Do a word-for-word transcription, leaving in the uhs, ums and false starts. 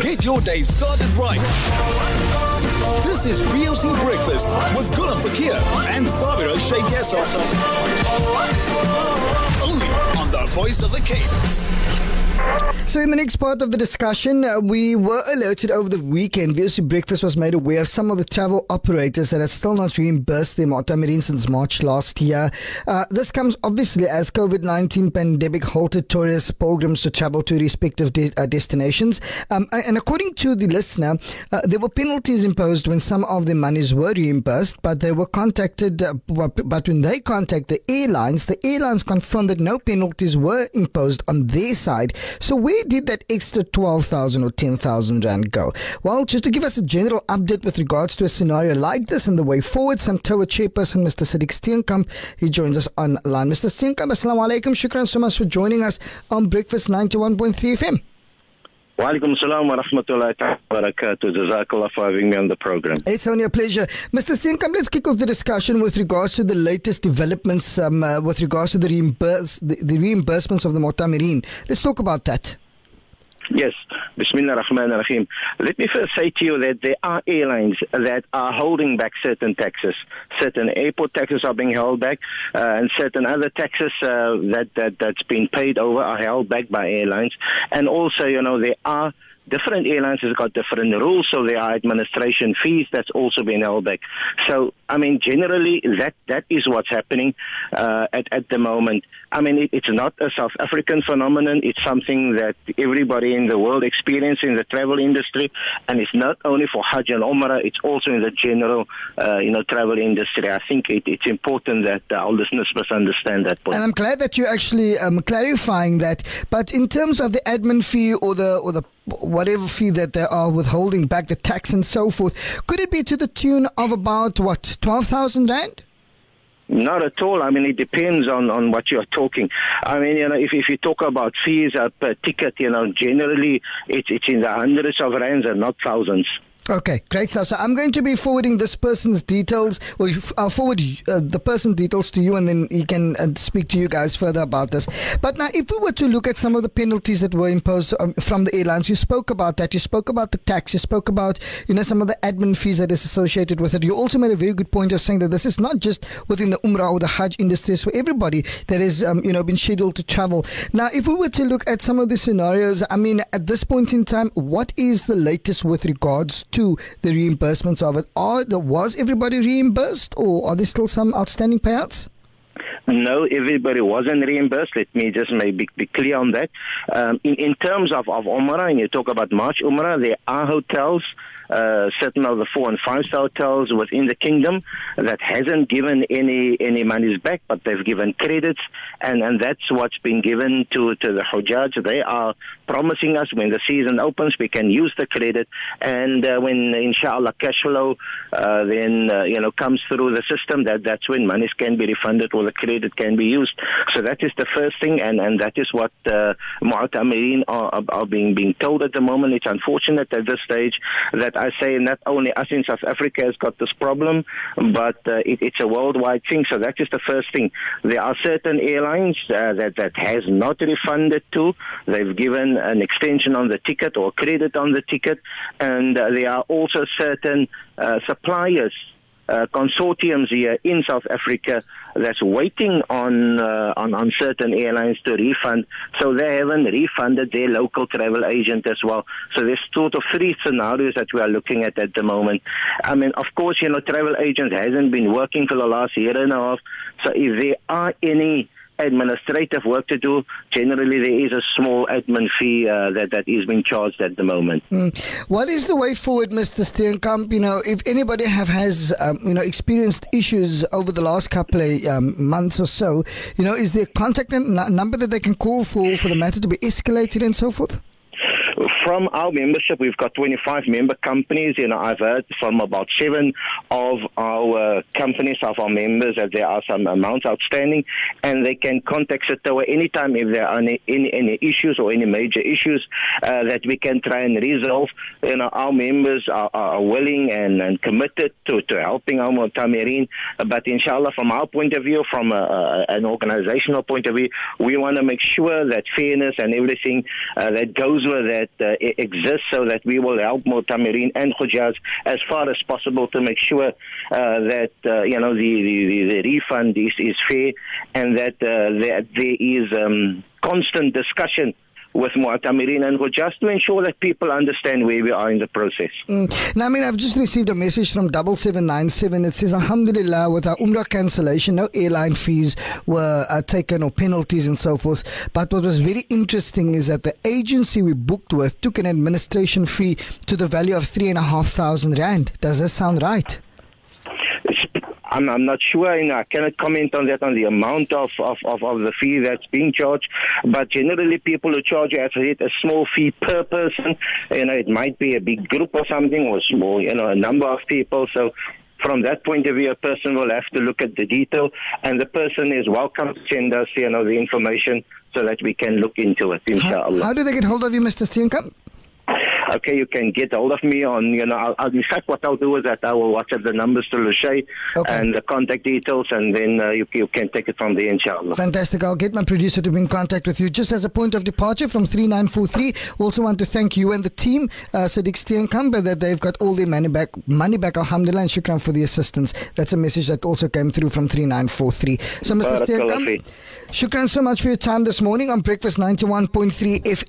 Get your day started right. This is B L C Breakfast with Gulam Fakier and Sabira Sheikh Essa. Only on the Voice of the Cape. So in the next part of the discussion, uh, we were alerted over the weekend. V L C Breakfast was made aware of some of the travel operators that have still not reimbursed their mutamireen since March last year. Uh, this comes obviously as COVID nineteen pandemic halted tourists, pilgrims to travel to respective de- uh, destinations. Um, and according to the listener, uh, there were penalties imposed when some of the monies were reimbursed, but they were contacted. Uh, but when they contacted the airlines, the airlines confirmed that no penalties were imposed on their side. So where Where did that extra twelve thousand or ten thousand rand go? Well, just to give us a general update with regards to a scenario like this and the way forward, SAMTOA chairperson, Mister Sedick Steenkamp, he joins us online. Mister Steenkamp, assalamu alaikum. Shukran so much for joining us on Breakfast ninety-one point three F M. Wa alaikum salam wa rahmatullahi wa barakatuh. Jazakallah for having me on the program. It's only a pleasure. Mister Steenkamp, let's kick off the discussion with regards to the latest developments um, uh, with regards to the, reimburse, the, the reimbursements of the mutamireen. Let's talk about that. Yes, Bismillah ar-Rahman ar-Rahim. Let me first say to you that there are airlines that are holding back certain taxes. Certain airport taxes are being held back, uh, and certain other taxes uh, that, that, that's been paid over are held back by airlines. And also, you know, there are different airlines that have got different rules, so there are administration fees that's also been held back. So, I mean, generally, that, that is what's happening uh, at, at the moment. I mean, it, it's not a South African phenomenon. It's something that everybody in the world experiences in the travel industry, and it's not only for Hajj and Umrah, it's also in the general uh, you know, travel industry. I think it, it's important that uh, our listeners must understand that point. And I'm glad that you're actually um, clarifying that. But in terms of the admin fee or the or the whatever fee that they are withholding back, the tax and so forth, could it be to the tune of about, what, twelve thousand rand? Not at all. I mean, it depends on, on what you are talking. I mean, you know, if, if you talk about fees per ticket, you know, generally it's, it's in the hundreds of rands and not thousands. Okay, great stuff. So I'm going to be forwarding this person's details, or I'll forward uh, the person's details to you, and then you can uh, speak to you guys further about this. But now, if we were to look at some of the penalties that were imposed um, from the airlines, you spoke about that, you spoke about the tax, you spoke about, you know, some of the admin fees that is associated with it. You also made a very good point of saying that this is not just within the umrah or the Hajj industry, it's for everybody that has, um, you know, been scheduled to travel. Now, if we were to look at some of the scenarios, I mean, at this point in time, what is the latest with regards to to the reimbursements of it? Are there, was everybody reimbursed, or are there still some outstanding payouts? No, everybody wasn't reimbursed. Let me just maybe be clear on that. Um, in, in terms of, of Umrah, and you talk about March Umrah, there are hotels, uh, certain of the four and five star hotels within the kingdom that hasn't given any, any monies back, but they've given credits, and, and that's what's been given to, to the Hujjaj. They are promising us when the season opens, we can use the credit, and uh, when, inshallah, cash flow uh, then, uh, you know, comes through the system, that, that's when monies can be refunded or the credit can be used. So that is the first thing, and, and that is what uh, mutamireen are, are being, being told at the moment. It's unfortunate at this stage that I say not only us in South Africa has got this problem, but uh, it, it's a worldwide thing. So that is the first thing. There are certain airlines uh, that, that has not refunded to. They've given an extension on the ticket or credit on the ticket, and uh, there are also certain uh, suppliers, Uh, consortiums here in South Africa that's waiting on, uh, on on certain airlines to refund. So they haven't refunded their local travel agent as well. So there's sort of three scenarios that we are looking at at the moment. I mean, of course, you know, travel agents hasn't been working for the last year and a half. So if there are any administrative work to do, generally there is a small admin fee uh, that, that is being charged at the moment. Mm. What is the way forward, Mister Steenkamp? You know, if anybody have has um, you know, experienced issues over the last couple of um, months or so, you know, is there a contact n- number that they can call for, for the matter to be escalated and so forth? From our membership, we've got twenty-five member companies. You know, I've heard from about seven of our uh, companies, of our members, that there are some amounts outstanding, and they can contact SAMTOA anytime if there are any, any, any issues or any major issues uh, that we can try and resolve. You know, our members are, are willing and, and committed to, to helping our mutamireen. But inshallah, from our point of view, from a, a, an organizational point of view, we want to make sure that fairness and everything uh, that goes with that uh, exists so that we will help mutamireen and Khujaz as far as possible to make sure uh, that uh, you know the, the, the refund is, is fair, and that uh, that there is um, constant discussion with mutamireen and Khujaz to ensure that people understand where we are in the process. Mm. Now, I mean, I've just received a message from double seven nine seven. It says, Alhamdulillah, with our umrah cancellation, no airline fees were uh, taken or penalties and so forth. But what was very interesting is that the agency we booked with took an administration fee to the value of three and a half thousand rand. Does that sound right? I'm, I'm not sure, and you know, I cannot comment on that, on the amount of, of, of, of the fee that's being charged. But generally, people who charge a small fee per person, you know, it might be a big group or something, or small, you know, a number of people. So from that point of view, a person will have to look at the detail, and the person is welcome to send us, you know, the information so that we can look into it, inshallah. How, how do they get hold of you, Mister Steenkamp? Okay, you can get hold of me on, you know, I'll, I'll, in fact, what I'll do is that I will WhatsApp the numbers to Lushay okay. and the contact details, and then uh, you, you can take it from there, inshallah. Fantastic. I'll get my producer to be in contact with you. Just as a point of departure from three nine four three, we also want to thank you and the team, uh, Sedick Steenkamp, that they've got all their money back, money back, alhamdulillah, and shukran for the assistance. That's a message that also came through from three nine four three. So, Mister Steenkamp, shukran so much for your time this morning on Breakfast ninety-one point three F M.